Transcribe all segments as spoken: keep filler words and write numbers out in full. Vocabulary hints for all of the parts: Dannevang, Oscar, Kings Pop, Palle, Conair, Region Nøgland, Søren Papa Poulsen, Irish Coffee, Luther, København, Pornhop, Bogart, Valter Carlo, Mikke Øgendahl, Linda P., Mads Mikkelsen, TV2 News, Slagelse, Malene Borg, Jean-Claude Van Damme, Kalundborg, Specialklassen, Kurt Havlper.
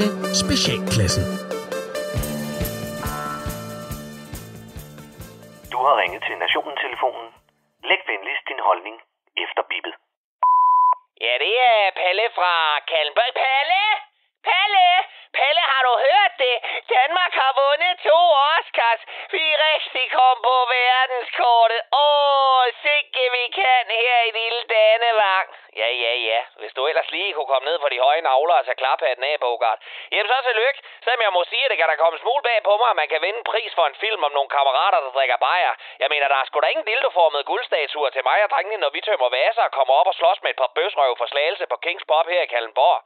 til Specialklassen. Du har ringet til Nationen-telefonen. Læg venligst din holdning efter bippet. Ja, det er Palle fra Kalundborg. Palle! Palle! Palle, har du hørt det? Danmark har vundet to Oscars. Vi er rigtig kom på verdenskortet. Åh, sikke vi kan her i lille Dannevang. Ja, ja, ja. Hvis du ellers lige kunne komme ned på de høje navler og så klappe hatten af, Bogart. Jamen så tillykke. Selvom jeg må sige, at det kan der komme smule bag på mig, at man kan vinde en pris for en film om nogle kammerater, der drikker bajer. Jeg mener, der er sgu da ingen dildoformede guldstatuer til mig og drengene, når vi tømmer vaser og kommer op og slås med et par bøsrøv fra Slagelse på Kings Pop her i Kalundborg.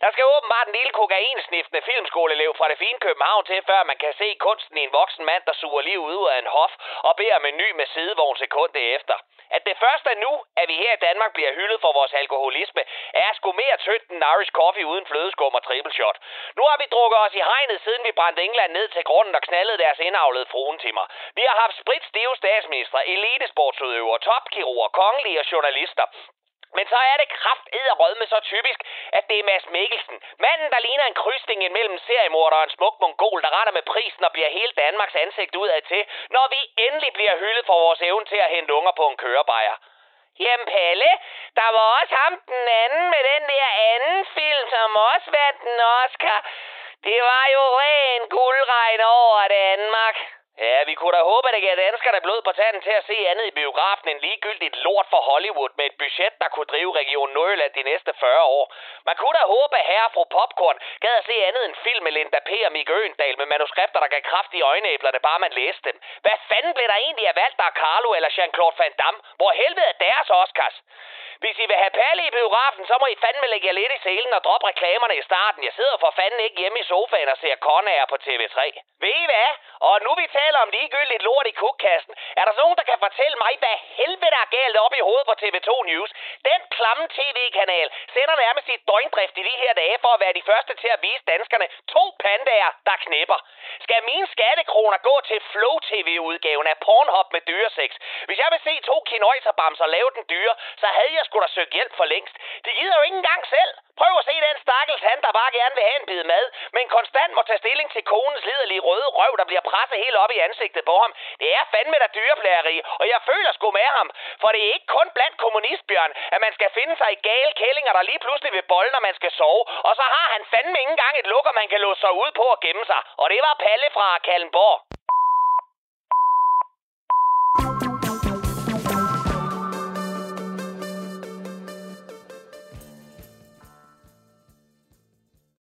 Der skal åbenbart en lille kokainsniftende filmskoleelev fra det fine København til, før man kan se kunsten i en voksen mand, der suger livet ud af en hof og beder om en ny med sidevogn sekunde efter. At det første nu, at vi her i Danmark bliver hyldet for vores alkoholisme, er sgu mere tyndt end Irish Coffee uden flødeskum og tripleshot. Nu har vi drukket os i hegnet, siden vi brændte England ned til grunden og knaldede deres indavlede fruentimer. Vi har haft spritstive statsministre, elitesportsudøvere, topkirurger, kongelige og journalister. Men så er det kraftederrød med så typisk, at det er Mads Mikkelsen. Manden, der ligner en krydsning imellem seriemorder og en smuk mongol, der retter med prisen og bliver hele Danmarks ansigt udad til, når vi endelig bliver hyldet for vores evne til at hente unger på en kørebajer. Jamen Palle, der var også ham den anden med den der anden film, som også vandt en Oscar. Det var jo ren guldregn over Danmark. Ja, vi kunne da håbe, at det gav danskerne blod på tanden til at se andet i biografen end ligegyldigt lort for Hollywood med et budget, der kunne drive Region Nøgland de næste fyrre år. Man kunne da håbe, at herre og fru Popcorn gad at se andet end film med Linda P. og Mikke Øgendahl med manuskripter, der gav kraft i øjenæblerne, bare man læste dem. Hvad fanden blev der egentlig af Valter Carlo eller Jean-Claude Van Damme? Hvor helvede er deres Oscars? Hvis I vil have Palle i biografen, så må I fandme lægge jer lidt i selen og droppe reklamerne i starten. Jeg sidder for fanden ikke hjemme i sofaen og ser Conair på T V tre. Ved I hvad? Og nu vi taler om ligegyldigt lort i kugkassen, er der nogen, der kan fortælle mig, hvad helvede er galt op i hovedet på T V to News? Den klamme tv-kanal sender nærmest sit døgndrift i de her dage for at være de første til at vise danskerne to pandaer, der knipper. Skal mine skattekroner gå til Flow T V-udgaven af Pornhop med dyreseks? Hvis jeg vil se to kinøjserbamser lave den dyre, så havde jeg skulle der søge hjælp for længst. De gider jo ikke engang selv. Prøv at se den stakkels han, der bare gerne vil have en bid mad, men konstant må tage stilling til konens liderlige røde røv, der bliver presset helt op i ansigtet på ham. Det er fandme da dyreplageri, og jeg føler sgu med ham. For det er ikke kun blandt kommunistbjørn, at man skal finde sig i gale kællinger, der lige pludselig vil bolle, når man skal sove. Og så har han fandme ikke engang et lukker, man kan låse sig ud på og gemme sig. Og det var Palle fra Kalundborg.